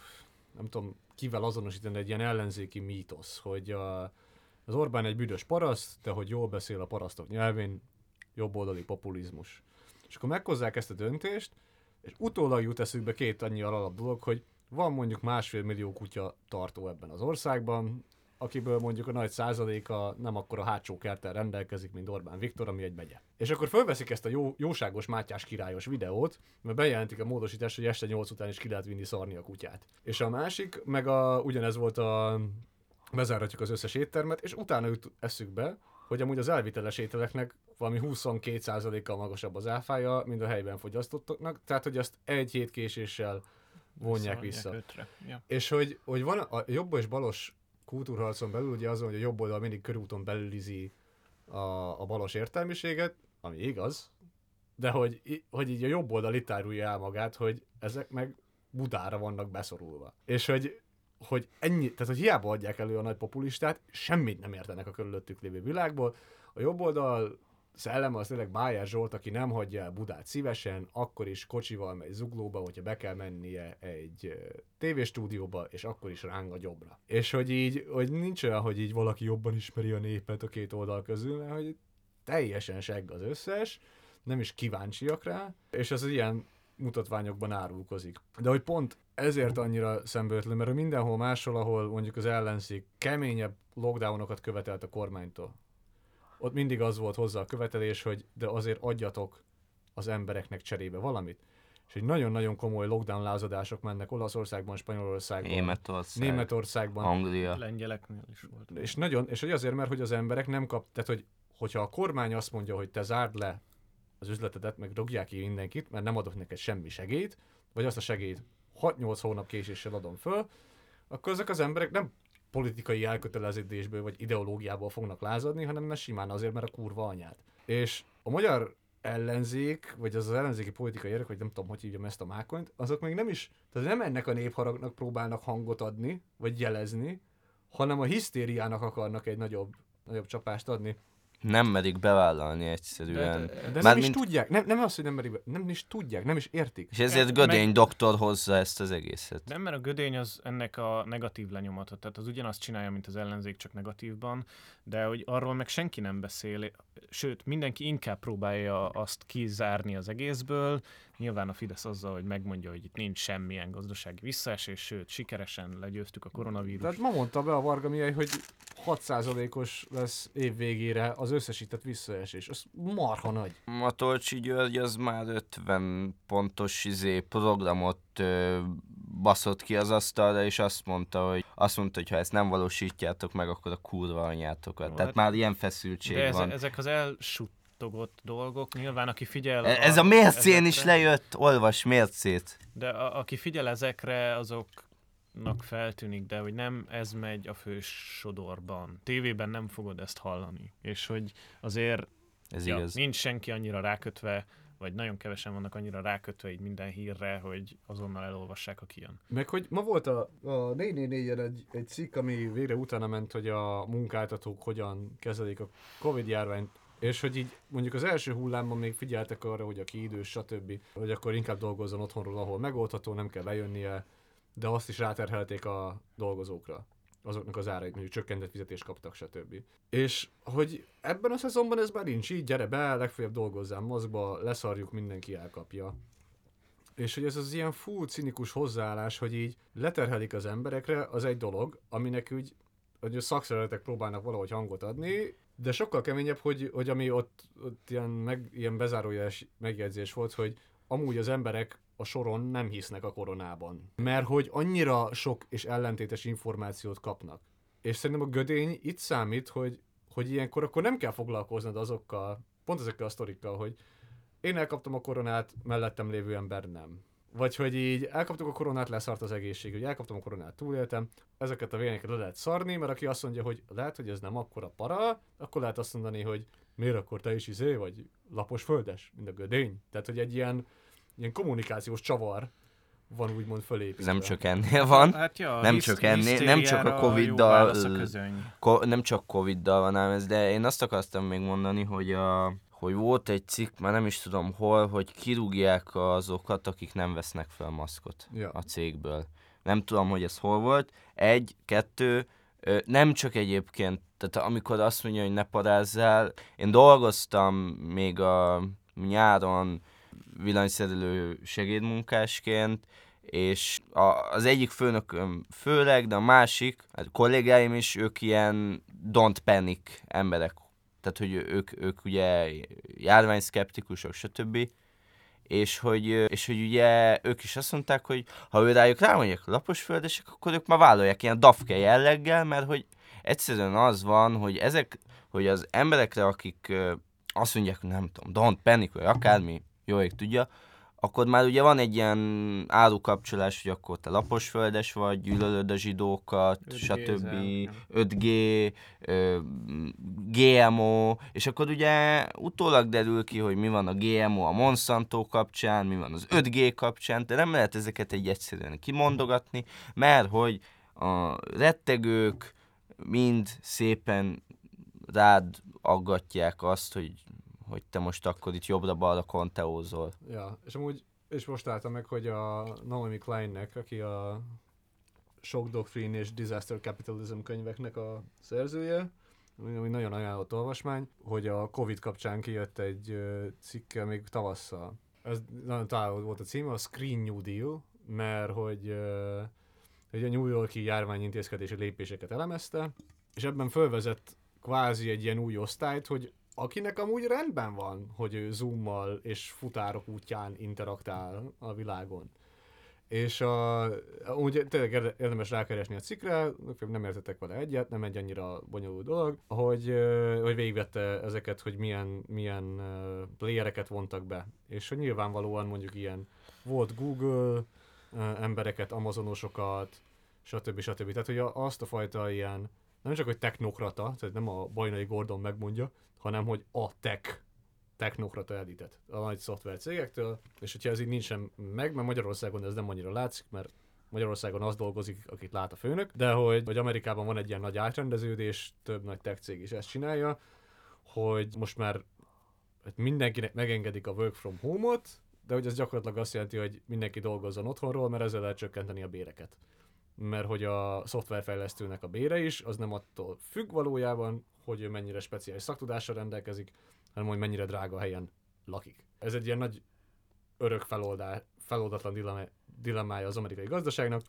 nem tudom, kivel azonosítani, egy ilyen ellenzéki mítosz, hogy a, az Orbán egy büdös paraszt, de hogy jól beszél a parasztok nyelvén, jobboldali populizmus. És akkor meghozzák ezt a döntést, és utólag jut eszükbe két annyi alap dolog, hogy van mondjuk másfél millió kutya tartó ebben az országban, akiből mondjuk a nagy százaléka nem akkora hátsó kerttel rendelkezik, mint Orbán Viktor, ami egy megye. És akkor fölveszik ezt a jó, jóságos Mátyás királyos videót, mert bejelentik a módosítást, hogy este nyolc után is ki lehet vinni szarni a kutyát. És a másik, meg a, ugyanez volt a bezáratjuk az összes éttermet, és utána jut eszükbe, hogy amúgy az elviteles ételeknek valami huszonkettő százalékkal magasabb az áfája, mint a helyben fogyasztottaknak, tehát hogy azt egy hét késéssel vonják vissza. Ja. És hogy, hogy van a jobb és balos kultúrharcon belül, ugye azon, hogy a jobb oldal mindig körúton belülizi a, a balos értelmiséget, ami igaz, de hogy, hogy így a jobb oldal itt árulja el magát, hogy ezek meg Budára vannak beszorulva. És hogy hogy ennyi, tehát hogy hiába adják elő a nagy populistát, semmit nem értenek a körülöttük lévő világból. A jobb oldal szelleme az tényleg Bájer Zsolt, aki nem hagyja el Budát szívesen, akkor is kocsival megy Zuglóba, hogyha be kell mennie egy tévéstúdióba, és akkor is ráng a jobbra. És hogy így, hogy nincs olyan, hogy így valaki jobban ismeri a népet a két oldal közül, mert hogy teljesen segg az összes, nem is kíváncsiak rá, és az ilyen mutatványokban árulkozik. De hogy pont ezért annyira szembeötlő, mert mindenhol máshol, ahol mondjuk az ellenzék keményebb lockdownokat követelt a kormánytól, ott mindig az volt hozzá a követelés, hogy de azért adjatok az embereknek cserébe valamit. És egy nagyon-nagyon komoly lockdown lázadások mennek Olaszországban, Spanyolországban, Németország, Németországban, Anglia, lengyeleknél is volt. És nagyon, és hogy azért, mert hogy az emberek nem kap, tehát hogy, hogyha a kormány azt mondja, hogy te zárd le az üzletedet, meg dugják ki mindenkit, mert nem adok neked semmi segélyt, vagy azt a segélyt hat-nyolc hónap késéssel adom föl, akkor ezek az emberek nem politikai elköteleződésből vagy ideológiából fognak lázadni, hanem mert simán azért, mert a kurva anyád. És a magyar ellenzék, vagy az az ellenzéki politikai erők, vagy nem tudom, hogy hívjam ezt a mákonyt, azok még nem is, tehát nem ennek a népharagnak próbálnak hangot adni, vagy jelezni, hanem a hisztériának akarnak egy nagyobb, nagyobb csapást adni. Nem merik bevállalni egyszerűen. De, de, de nem is mint... tudják, nem, nem az, hogy nem merik be... nem is tudják, nem is értik. És ezért Gödény meg... doktor hozza ezt az egészet. Nem, mert a Gödény az ennek a negatív lenyomata, tehát az ugyanazt csinálja, mint az ellenzék, csak negatívban, de hogy arról meg senki nem beszél, sőt, mindenki inkább próbálja azt kizárni az egészből, nyilván a Fidesz azzal, hogy megmondja, hogy itt nincs semmilyen gazdasági visszaesés, sőt, sikeresen legyőztük a koronavírust. Tehát ma mondta be a Varga Mihály, hogy hat százalékos lesz év végére az összesített visszaesés. Az marha nagy. A Tolcsi György az már ötven pontos izé programot ö, baszott ki az asztalra, és azt mondta, hogy azt mondta, hogy ha ezt nem valósítjátok meg, akkor a kurva anyátokat. Hát, tehát már ilyen feszültség de van. De ezek az elsutogott dolgok, nyilván aki figyel... E- ez a, a mércén ezekre, is lejött, olvas mércét. De a- aki figyel ezekre, azoknak feltűnik, de hogy nem ez megy a fősodorban. Tévében nem fogod ezt hallani. És hogy azért ez ja, igaz. Nincs senki annyira rákötve, vagy nagyon kevesen vannak annyira rákötve így minden hírre, hogy azonnal elolvassák, aki jön. Meg hogy ma volt a, a négy négy négyen egy, egy cikk, ami végre utána ment, hogy a munkáltatók hogyan kezelik a Covid-járványt, és hogy így mondjuk az első hullámban még figyeltek arra, hogy aki idős, stb., hogy akkor inkább dolgozzon otthonról, ahol megoldható, nem kell lejönnie, de azt is ráterhelték a dolgozókra. Azoknak az árait, mondjuk csökkentett fizetést kaptak, stb. És hogy ebben a szezonban ez már nincs így, gyere be, legfeljebb dolgozzál mozgba, leszarjuk, mindenki elkapja. És hogy ez az ilyen full cinikus hozzáállás, hogy így leterhelik az emberekre, az egy dolog, aminek úgy, hogy a szakszervezetek próbálnak valahogy hangot adni, de sokkal keményebb, hogy, hogy ami ott, ott ilyen, meg, ilyen bezárójeles megjegyzés volt, hogy amúgy az emberek a soron nem hisznek a koronában. Mert hogy annyira sok és ellentétes információt kapnak. És szerintem a Gödény itt számít, hogy, hogy ilyenkor akkor nem kell foglalkoznod azokkal, pont ezekkel a sztorikkal, hogy én elkaptam a koronát, mellettem lévő ember nem. Vagy hogy így elkaptuk a koronát, leszart az egészség, hogy elkaptam a koronát, túléltem, ezeket a véleményeket le lehet szarni, mert aki azt mondja, hogy lehet, hogy ez nem akkora para, akkor lehet azt mondani, hogy miért akkor te is izé, vagy lapos földes, mint a Gödény. Tehát, hogy egy ilyen ilyen kommunikációs csavar van úgymond fölépítve. Nem csak ennél van, hát ja, nem, hisz, csak ennél, nem csak a Covid-dal, ko, nem csak Covid-dal van ám ez, de én azt akartam még mondani, hogy, a, hogy volt egy cikk, már nem is tudom hol, hogy kirúgják azokat, akik nem vesznek fel maszkot ja. a cégből. Nem tudom, hogy ez hol volt. Egy, kettő, nem csak egyébként, tehát amikor azt mondja, hogy ne parázzál, én dolgoztam még a nyáron villanyszerelő segédmunkásként, és a, az egyik főnököm főleg, de a másik, a kollégáim is, ők ilyen don't panic emberek. Tehát, hogy ők, ők ugye járványszkeptikusok, stb. És hogy, és hogy ugye ők is azt mondták, hogy ha ő rájuk rámondják laposföldesek, akkor ők már vállalják ilyen dafke jelleggel, mert hogy egyszerűen az van, hogy ezek, hogy az emberekre, akik azt mondják, nem tudom, don't panic, vagy akármi, jó ég tudja, akkor már ugye van egy ilyen árukapcsolás, hogy akkor te laposföldes vagy, gyűlölöd a zsidókat, stb. öt G, G M O, és akkor ugye utólag derül ki, hogy mi van a G M O a Monsanto kapcsán, mi van az öt G kapcsán, de nem lehet ezeket egy egyszerűen kimondogatni, mert hogy a rettegők mind szépen rád aggatják azt, hogy hogy te most akkor itt jobbra-balra konteózol. Ja, és amúgy, és most álltam meg, hogy a Naomi Kleinnek, aki a Shock Doctrine és Disaster Capitalism könyveknek a szerzője, ami nagyon ajánlott olvasmány, hogy a Covid kapcsán kijött egy cikke még tavasszal. Ez nagyon távol volt a címe, a Screen New Deal, mert hogy, hogy a New York-i járványintézkedési lépéseket elemezte, és ebben fölvezett kvázi egy ilyen új osztályt, hogy akinek amúgy rendben van, hogy ő zoommal és futárok útján interaktál a világon. És a, úgy tényleg érdemes rákeresni a cikkre, nem értettek vele egyet, nem egy annyira bonyolult dolog, hogy, hogy végigvette ezeket, hogy milyen, milyen playereket vontak be. És hogy nyilvánvalóan mondjuk ilyen volt Google embereket, amazonosokat, stb. stb. Tehát, hogy azt a fajta ilyen, nem csak hogy technokrata, tehát nem a Bajnai Gordon megmondja, hanem hogy a tech, technokrata elitet a nagy szoftvercégektől, és hogyha ez így nincsen meg, mert Magyarországon ez nem annyira látszik, mert Magyarországon az dolgozik, akit lát a főnök, de hogy, hogy Amerikában van egy ilyen nagy átrendeződés, több nagy tech cég is ezt csinálja, hogy most már hogy mindenkinek megengedik a work from home-ot, de hogy ez gyakorlatilag azt jelenti, hogy mindenki dolgozzon otthonról, mert ezzel lehet csökkenteni a béreket. Mert hogy a szoftverfejlesztőnek a bére is, az nem attól függ valójában, hogy ő mennyire speciális szaktudással rendelkezik, hanem hogy mennyire drága helyen lakik. Ez egy ilyen nagy örök feloldá, feloldatlan dilemmá, dilemmája az amerikai gazdaságnak,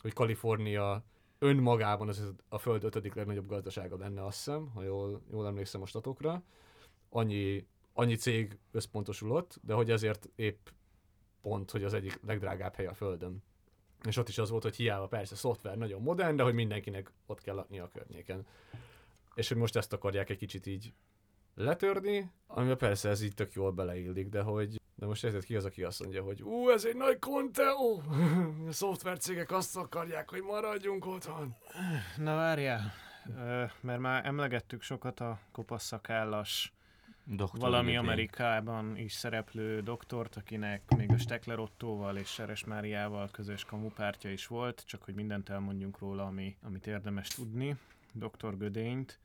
hogy Kalifornia önmagában az a föld ötödik legnagyobb gazdasága lenne, azt hiszem, ha jól, jól emlékszem a statokra. Annyi, annyi cég összpontosulott, de hogy ezért épp pont, hogy az egyik legdrágább hely a földön. És ott is az volt, hogy hiába persze szoftver nagyon modern, de hogy mindenkinek ott kell lakni a környéken. És hogy most ezt akarják egy kicsit így letörni, amivel persze ez így tök jól beleillik, de hogy de most érted, ki az, aki azt mondja, hogy ú, ez egy nagy konteó! A szoftvercégek azt akarják, hogy maradjunk otthon! Na várjál, mert már emlegettük sokat a kopaszszakállas doktor valami Lipén. Amerikában is szereplő doktort, akinek még a Stekler Ottóval és Seres Máriával közös kamupártya is volt, csak hogy mindent elmondjunk róla, ami, amit érdemes tudni. doktor Gödényt,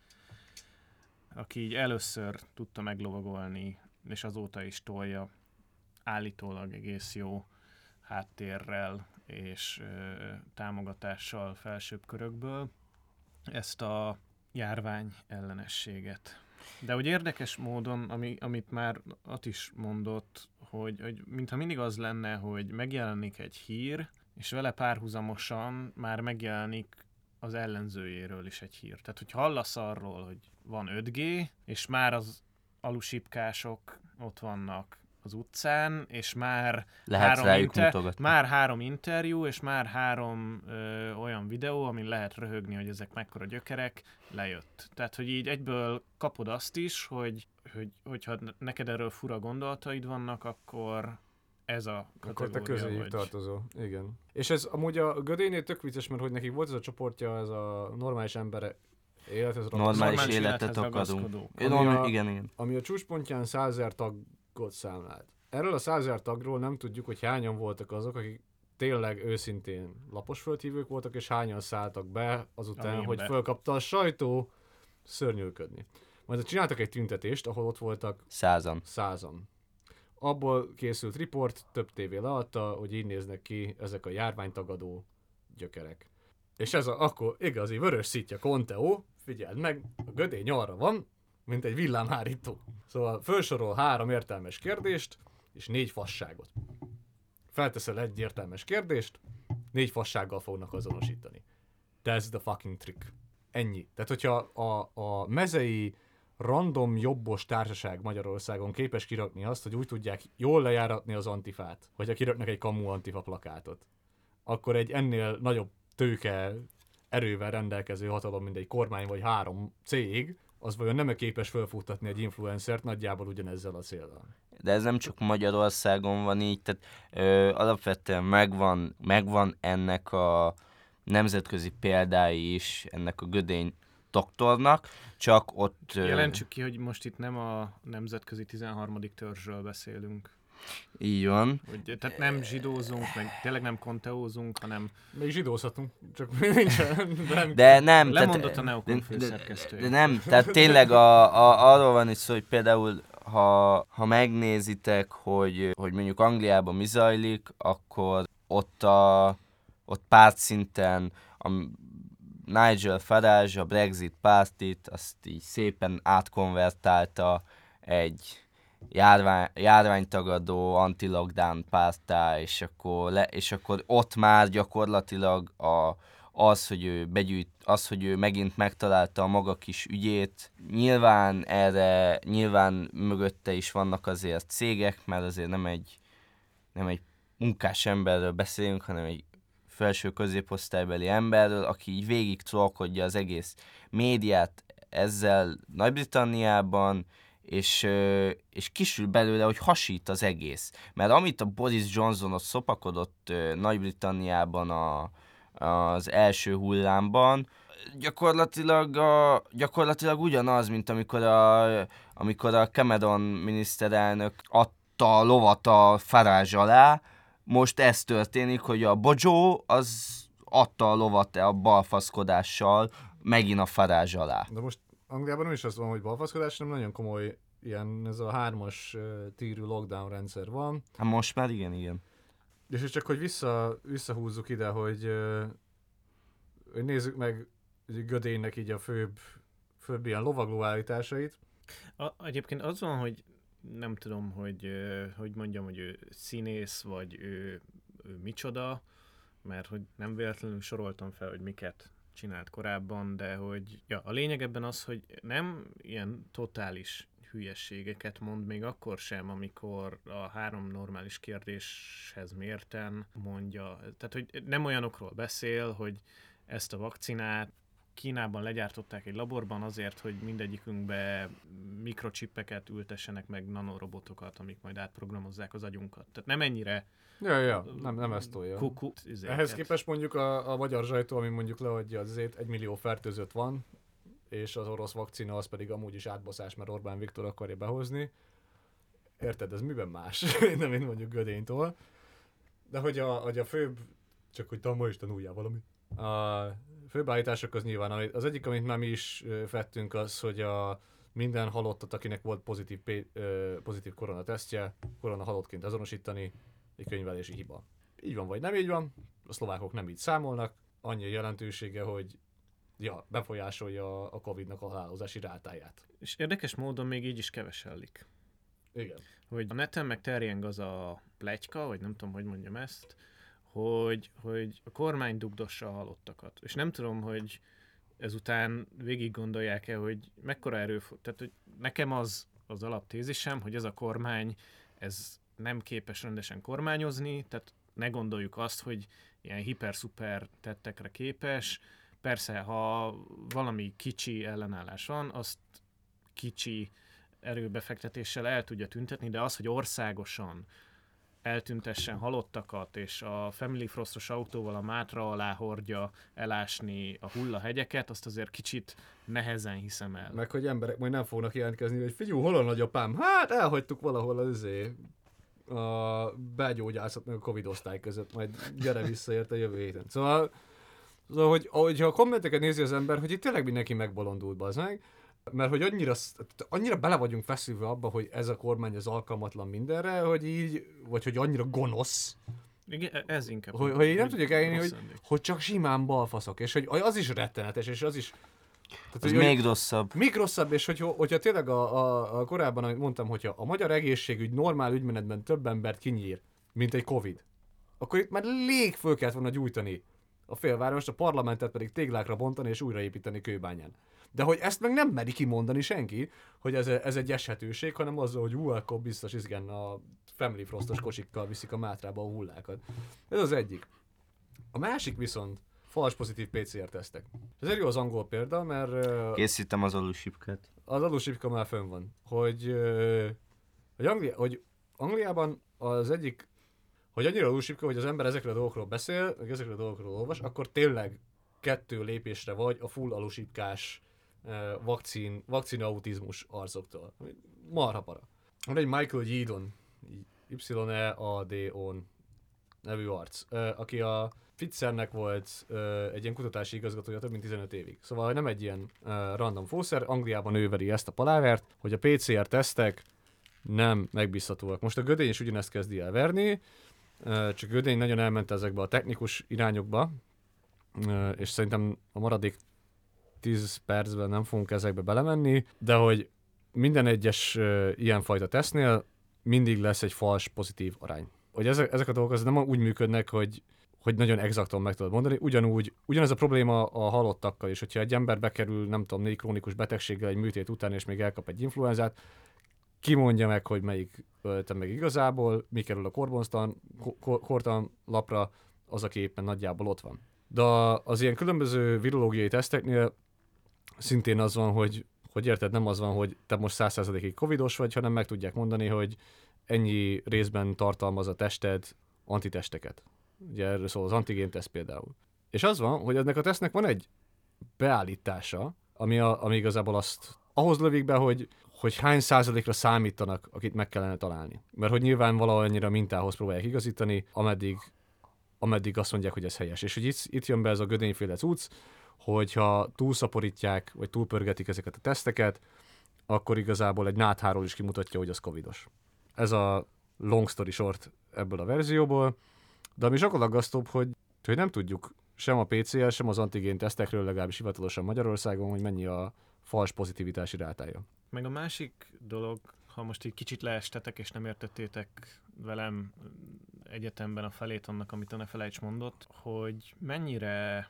aki így először tudta meglovagolni, és azóta is tolja állítólag egész jó háttérrel és ö, támogatással felsőbb körökből ezt a járvány ellenességet. De hogy érdekes módon, ami, amit már At is mondott, hogy, hogy mintha mindig az lenne, hogy megjelenik egy hír, és vele párhuzamosan már megjelenik az ellenzőjéről is egy hír. Tehát, hogy hallasz arról, hogy van öt G, és már az alusipkások ott vannak az utcán, és már lehet három, inter- már három interjú, és már három ö, olyan videó, amin lehet röhögni, hogy ezek mekkora gyökerek, lejött. Tehát, hogy így egyből kapod azt is, hogy, hogy hogyha neked erről fura gondolataid vannak, akkor ez a kategória. Akkor te közéjük vagy... tartozó. Igen. És ez amúgy a Gödénynél tök vicces, mert hogy nekik volt ez a csoportja, ez a normális emberek élet, ez normális, normális életet akadunk. Ami, igen, ami a csúcspontján százer tagot számlált. Erről a százer tagról nem tudjuk, hogy hányan voltak azok, akik tényleg őszintén laposföldhívők voltak, és hányan szálltak be azután, hogy fölkapta a sajtó szörnyűködni. Majd csináltak egy tüntetést, ahol ott voltak százan. százan. Abból készült riport, több tévé leadta, hogy így néznek ki ezek a járványtagadó gyökerek. És ez a, akkor igazi vörös szitja konteó, figyeld meg, a Gödény arra van, mint egy villámhárító. Szóval felsorol három értelmes kérdést, és négy fasságot. Felteszel egy értelmes kérdést, négy fassággal fognak azonosítani. That's the fucking trick. Ennyi. Tehát, hogyha a, a mezei random jobbos társaság Magyarországon képes kirakni azt, hogy úgy tudják jól lejáratni az antifát, hogyha kiraknak egy kamu antifa plakátot, akkor egy ennél nagyobb tőke erővel rendelkező hatalom, mint egy kormány vagy három cég, az vajon nem képes felfuttatni egy influencert nagyjából ugyanezzel a céllal. De ez nem csak Magyarországon van így, tehát ö, alapvetően megvan, megvan ennek a nemzetközi példái is, ennek a Gödény doktornak, csak ott... Jelentsük ki, hogy most itt nem a nemzetközi tizenharmadik törzsről beszélünk. Így van. Hogy, tehát nem zsidózunk, meg tényleg nem konteózunk, hanem... Még zsidózhatunk, csak nincsen. Nem, de nem, lemondott tehát, a neokonfő szerkesztője. De, de nem, tehát tényleg a, a, arról van itt szó, hogy például ha, ha megnézitek, hogy, hogy mondjuk Angliában mi zajlik, akkor ott, a, ott pártszinten a Nigel Farage a Brexit pártit azt így szépen átkonvertálta egy járvány, járványtagadó anti-lockdown párttá, és akkor, le, és akkor ott már gyakorlatilag a, az, hogy ő begyűjt, az, hogy ő megint megtalálta a maga kis ügyét. Nyilván erre, nyilván mögötte is vannak azért cégek, mert azért nem egy, nem egy munkás emberről beszélünk, hanem egy felső középosztálybeli emberről, aki így végig trollkodja az egész médiát ezzel Nagy-Britanniában, és, és kisül belőle, hogy hasít az egész. Mert amit a Boris Johnson ott szopakodott Nagy-Britanniában a, az első hullámban, gyakorlatilag, a, gyakorlatilag ugyanaz, mint amikor a, amikor a Cameron miniszterelnök adta a lovat a Farage alá. Most ez történik, hogy a Bojo az adta a lovat a balfaszkodással megint a Farage alá. De most Angliában nem is azt van, hogy balfaszkodás, hanem nagyon komoly ilyen, ez a hármas tírű lockdown rendszer van. Hát most már igen, igen. És csak hogy vissza, visszahúzzuk ide, hogy, hogy nézzük meg Gödénynek így a főbb, főbb ilyen lovagló állításait. A, egyébként az van, hogy nem tudom, hogy, hogy mondjam, hogy ő színész, vagy ő, ő micsoda, mert hogy nem véletlenül soroltam fel, hogy miket csinált korábban, de hogy ja, a lényeg ebben az, hogy nem ilyen totális hülyességeket mond, még akkor sem, amikor a három normális kérdéshez mérten mondja, tehát hogy nem olyanokról beszél, hogy ezt a vakcinát Kínában legyártották egy laborban azért, hogy mindegyikünkbe mikrochippeket ültessenek meg nanorobotokat, amik majd átprogramozzák az agyunkat. Tehát nem ennyire... Ja, ja, nem, nem ezt tolja. Kuku. Ehhez képest mondjuk a, a magyar zsajtó, ami mondjuk leadja az zét, egy millió fertőzött van, és az orosz vakcina az pedig amúgy is átbaszás, mert Orbán Viktor akarja behozni. Érted, ez miben más? Nem én mondjuk Gödénytől. De hogy a, hogy a főbb, csak hogy Tamma Isten újjá valami. A főbb állítások az nyilván, az egyik, amit már mi is vettünk, az, hogy a minden halottat, akinek volt pozitív, pozitív koronatesztje, korona halottként azonosítani, egy könyvelési hiba. Így van vagy nem így van, a szlovákok nem így számolnak, annyi jelentősége, hogy ja, befolyásolja a Covid-nak a halálozási rátáját. És érdekes módon még így is kevesellik. Igen. Hogy a neten meg terjeng az a pletyka, vagy nem tudom, hogy mondjam ezt, hogy, hogy a kormány dugdossa a halottakat. És nem tudom, hogy ezután végig gondolják-e, hogy mekkora erő... Tehát, hogy nekem az az alaptézisem, hogy ez a kormány, ez nem képes rendesen kormányozni, tehát ne gondoljuk azt, hogy ilyen hiper-szuper tettekre képes. Persze, ha valami kicsi ellenállás van, azt kicsi erőbefektetéssel el tudja tüntetni, de az, hogy országosan eltüntessen halottakat, és a Family Frostos autóval a Mátra alá hordja elásni a hullahegyeket, azt azért kicsit nehezen hiszem el. Meg hogy emberek majd nem fognak jelentkezni, hogy figyú, hol a nagyapám? Hát elhagytuk valahol az izé, a begyógyászat meg a Covid osztály között, majd gyere vissza érte jövő héten. Szóval, szóval hogy, ahogy a kommenteket nézi az ember, hogy itt tényleg mindenki megbolondult, bazd meg, mert hogy annyira, annyira bele vagyunk feszülve abba, hogy ez a kormány az alkalmatlan mindenre, hogy így, vagy hogy annyira gonosz. Igen, ez inkább. Hogy, hogy nem tudjuk eljönni, hogy, hogy csak simán balfaszok, és hogy az is rettenetes, és az is... Tehát, ez hogy, még hogy, rosszabb. Még rosszabb, és hogy, hogyha tényleg a, a, a korábban, amit mondtam, hogyha a magyar egészségügy normál ügymenetben több embert kinyír, mint egy Covid, akkor itt már lég föl kellett volna gyújtani a félvárost, a parlamentet pedig téglákra bontani és újraépíteni Kőbányán. De hogy ezt meg nem meri kimondani senki, hogy ez, ez egy eshetőség, hanem azzal, hogy hú, akkor biztos izgen a Family Frostos kocsikkal viszik a Mátrába a hullákat. Ez az egyik. A másik viszont fals pozitív pé cé er-tesztek. Ez egy jó az angol példa, mert... Készítem az alusipkát. Az alusipka már fönn van. Hogy, hogy, Anglia, hogy Angliában az egyik, hogy annyira alusipka, hogy az ember ezekről a dolgokról beszél, meg ezekről a dolgokról olvas, akkor tényleg kettő lépésre vagy a full alusipkás vakcin, vakcinautizmus arcoktól. Marha para. Van egy Michael Yeadon, Y-E-A-D-O-N nevű arc, aki a Fitzernek volt egy ilyen kutatási igazgatója több mint tizenöt évig. Szóval nem egy ilyen random fószer, Angliában ő veri ezt a palávert, hogy a pé cé er-tesztek nem megbízhatóak. Most a Gödény is ugyanezt kezdi el verni, csak Gödény nagyon elment ezekbe a technikus irányokba, és szerintem a maradék tíz percben nem fogunk ezekbe belemenni, de hogy minden egyes uh, ilyenfajta tesztnél mindig lesz egy fals pozitív arány. Hogy ezek, ezek a dolgok az nem úgy működnek, hogy, hogy nagyon exaktan meg tudod mondani, ugyanúgy, ugyanez a probléma a halottakkal is, hogyha egy ember bekerül, nem tudom, négy krónikus betegséggel egy műtét után, és még elkap egy influenzát, ki mondja meg, hogy melyik ölte meg igazából, mi kerül a korbonctan, ko- kortan lapra, az, aki éppen nagyjából ott van. De az ilyen különböző virológiai teszteknél szintén az van, hogy, hogy érted, nem az van, hogy te most száz százalékig covidos vagy, hanem meg tudják mondani, hogy ennyi részben tartalmaz a tested antitesteket. Ugye erről szól az antigén teszt például. És az van, hogy ennek a tesztnek van egy beállítása, ami, a, ami igazából azt ahhoz lövik be, hogy, hogy hány százalékra számítanak, akit meg kellene találni. Mert hogy nyilván valahol mintához próbálják igazítani, ameddig, ameddig azt mondják, hogy ez helyes. És hogy itt, itt jön be ez a Gödényféle cucc, hogyha túlszaporítják, vagy túlpörgetik ezeket a teszteket, akkor igazából egy nátháról is kimutatja, hogy az covidos. Ez a long story short ebből a verzióból, de ami sokkal aggasztóbb, hogy, hogy nem tudjuk sem a pé cé er, sem az antigén tesztekről, legalábbis hivatalosan Magyarországon, hogy mennyi a fals pozitivitási rátája. Meg a másik dolog, ha most így kicsit leestetek és nem értettétek velem egyetemben a felét annak, amit a Ne Felejts mondott, hogy mennyire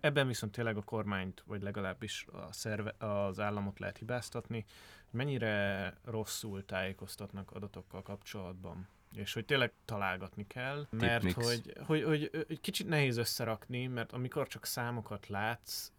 Ebben viszont tényleg a kormányt, vagy legalábbis a szerve, az államot lehet hibáztatni, hogy mennyire rosszul tájékoztatnak adatokkal kapcsolatban. És hogy tényleg találgatni kell, mert hogy, hogy, hogy, hogy kicsit nehéz összerakni, mert amikor csak számokat látsz,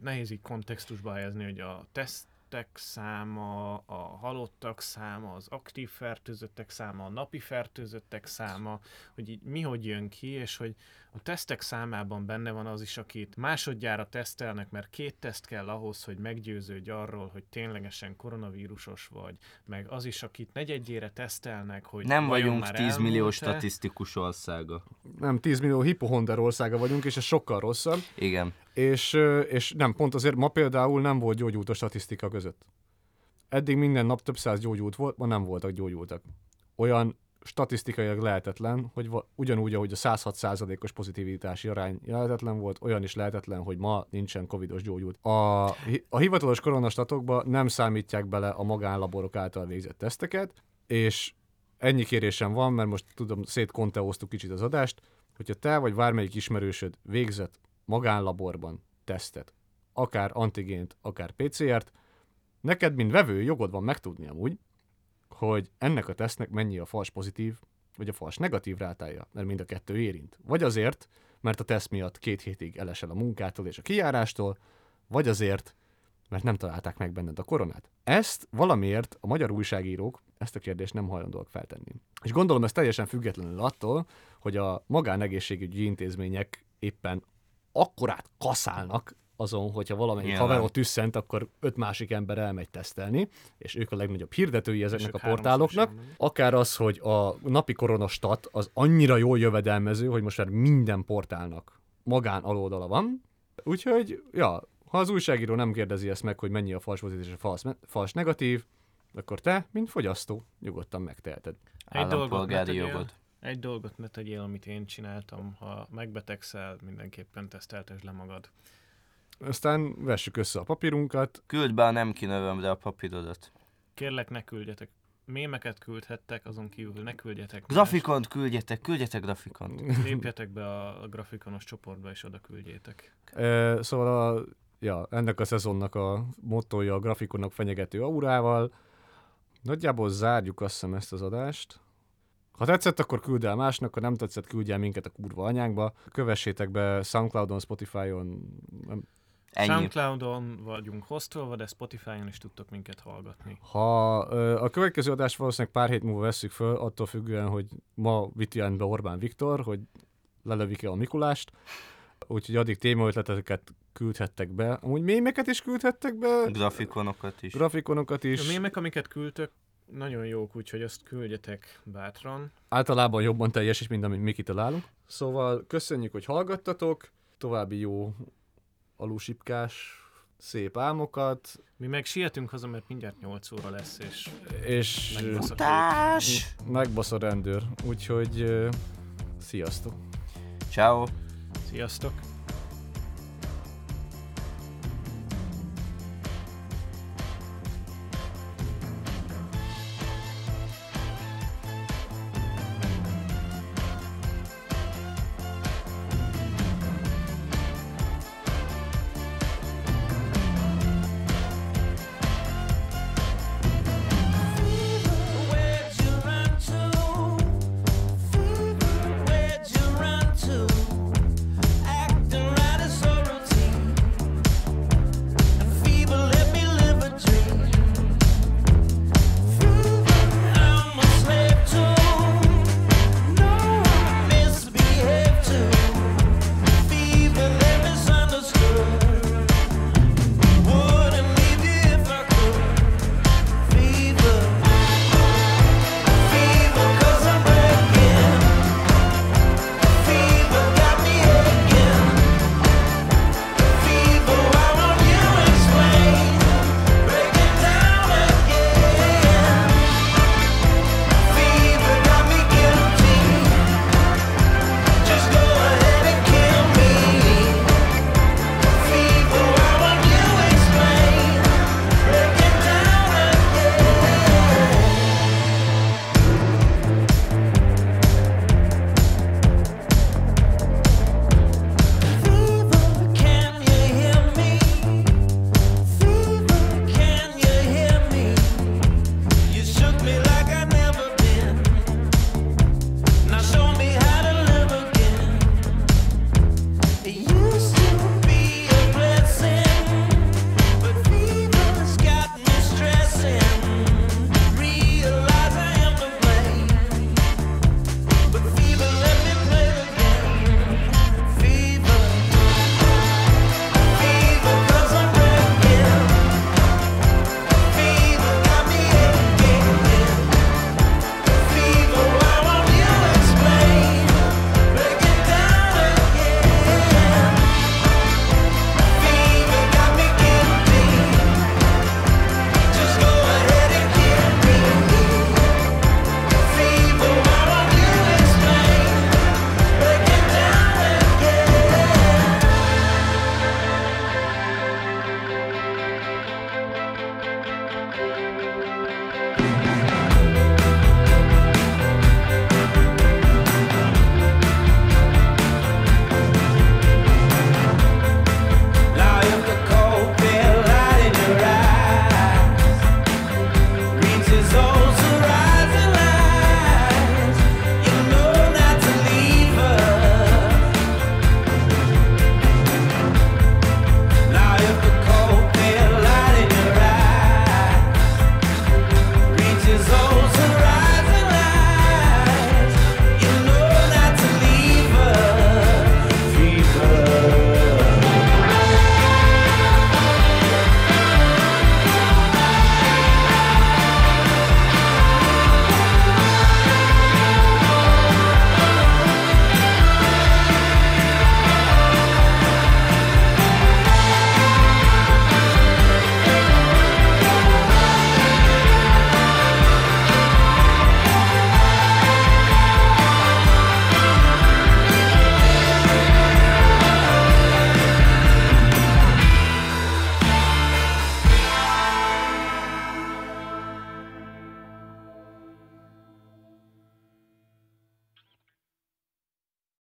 nehéz így kontextusba helyezni, hogy a tesztek száma, a halottak száma, az aktív fertőzöttek száma, a napi fertőzöttek száma, hogy így mi hogy jön ki, és hogy a tesztek számában benne van az is, akit másodjára tesztelnek, mert két teszt kell ahhoz, hogy meggyőződj arról, hogy ténylegesen koronavírusos vagy, meg az is, akit negyedjére tesztelnek, hogy nem vagyunk tíz millió statisztikus országa. Nem, tíz millió hipohonder országa vagyunk, és ez sokkal rosszabb. Igen. És, és nem, pont azért ma például nem volt gyógyult a statisztika között. Eddig minden nap több száz gyógyult volt, ma nem voltak gyógyultak. Olyan statisztikailag lehetetlen, hogy va- ugyanúgy, ahogy a száz hat százalékos pozitivitási arány lehetetlen volt, olyan is lehetetlen, hogy ma nincsen covidos gyógyult. A, a hivatalos koronastatokba nem számítják bele a magánlaborok által végzett teszteket, és ennyi kérésem van, mert most tudom, szétkonteóztuk kicsit az adást, hogyha te vagy bármelyik ismerősöd végzett magánlaborban tesztet, akár antigént, akár pé cé ert, neked, mint vevő, jogod van megtudni amúgy, hogy ennek a tesztnek mennyi a fals pozitív, vagy a fals negatív rátája, mert mind a kettő érint. Vagy azért, mert a teszt miatt két hétig elesel a munkától és a kijárástól, vagy azért, mert nem találták meg benned a koronát. Ezt valamiért a magyar újságírók ezt a kérdést nem hajlandóak feltenni. És gondolom ez teljesen függetlenül attól, hogy a magánegészségügyi intézmények éppen akkorát kaszálnak azon, hogyha valamelyik haverot tüsszent, akkor öt másik ember elmegy tesztelni, és ők a legnagyobb hirdetői ezeknek a portáloknak. Akár az, hogy a napi koronastat az annyira jól jövedelmező, hogy most már minden portálnak magán aloldala van. Úgyhogy, ja, ha az újságíró nem kérdezi ezt meg, hogy mennyi a fals pozitív és a fals, fals negatív, akkor te, mint fogyasztó, nyugodtan megteheted. Állampolgári jogod. Egy dolgot ne tegyél, amit én csináltam, ha megbetegszel, mindenképpen teszteltesd le magad. Aztán vessük össze a papírunkat. Küld be a nem kinövömre a papírodat. Kérlek, ne küldjetek. Mémeket küldhettek, azon kívül ne küldjetek. Grafikont más. küldjetek, küldjetek grafikont. Lépjetek be a grafikonos csoportba, és oda küldjétek. E, szóval a, ja, ennek a szezonnak a mottoja a grafikonok fenyegető aurával. Nagyjából zárjuk azt hiszem ezt az adást. Ha tetszett, akkor küld el másnak, ha nem tetszett, küldj el minket a kurva anyánkba. Kövessétek be Soundcloudon, Spotifyon. Ennyi. Soundcloudon vagyunk hostolva, de Spotifyon is tudtok minket hallgatni. Ha a következő adást valószínűleg pár hét múlva vesszük föl, attól függően, hogy ma mit jelent be Orbán Viktor, hogy lelövik-e a Mikulást. Úgyhogy addig témaötleteket küldhettek be. Amúgy mémeket is küldhettek be. Grafikonokat is. Grafikonokat is. A mémek, amiket küldtök, nagyon jók, úgyhogy azt küldjetek bátran. Általában jobban teljesít, mint amit mi kitalálunk. Szóval köszönjük, hogy hallgattatok. További jó alusipkás, szép álmokat. Mi meg sietünk haza, mert mindjárt nyolc óra lesz, és... És... Megbaszatás! Megbasz a rendőr. Úgyhogy... Uh, sziasztok! Ciao. Sziasztok!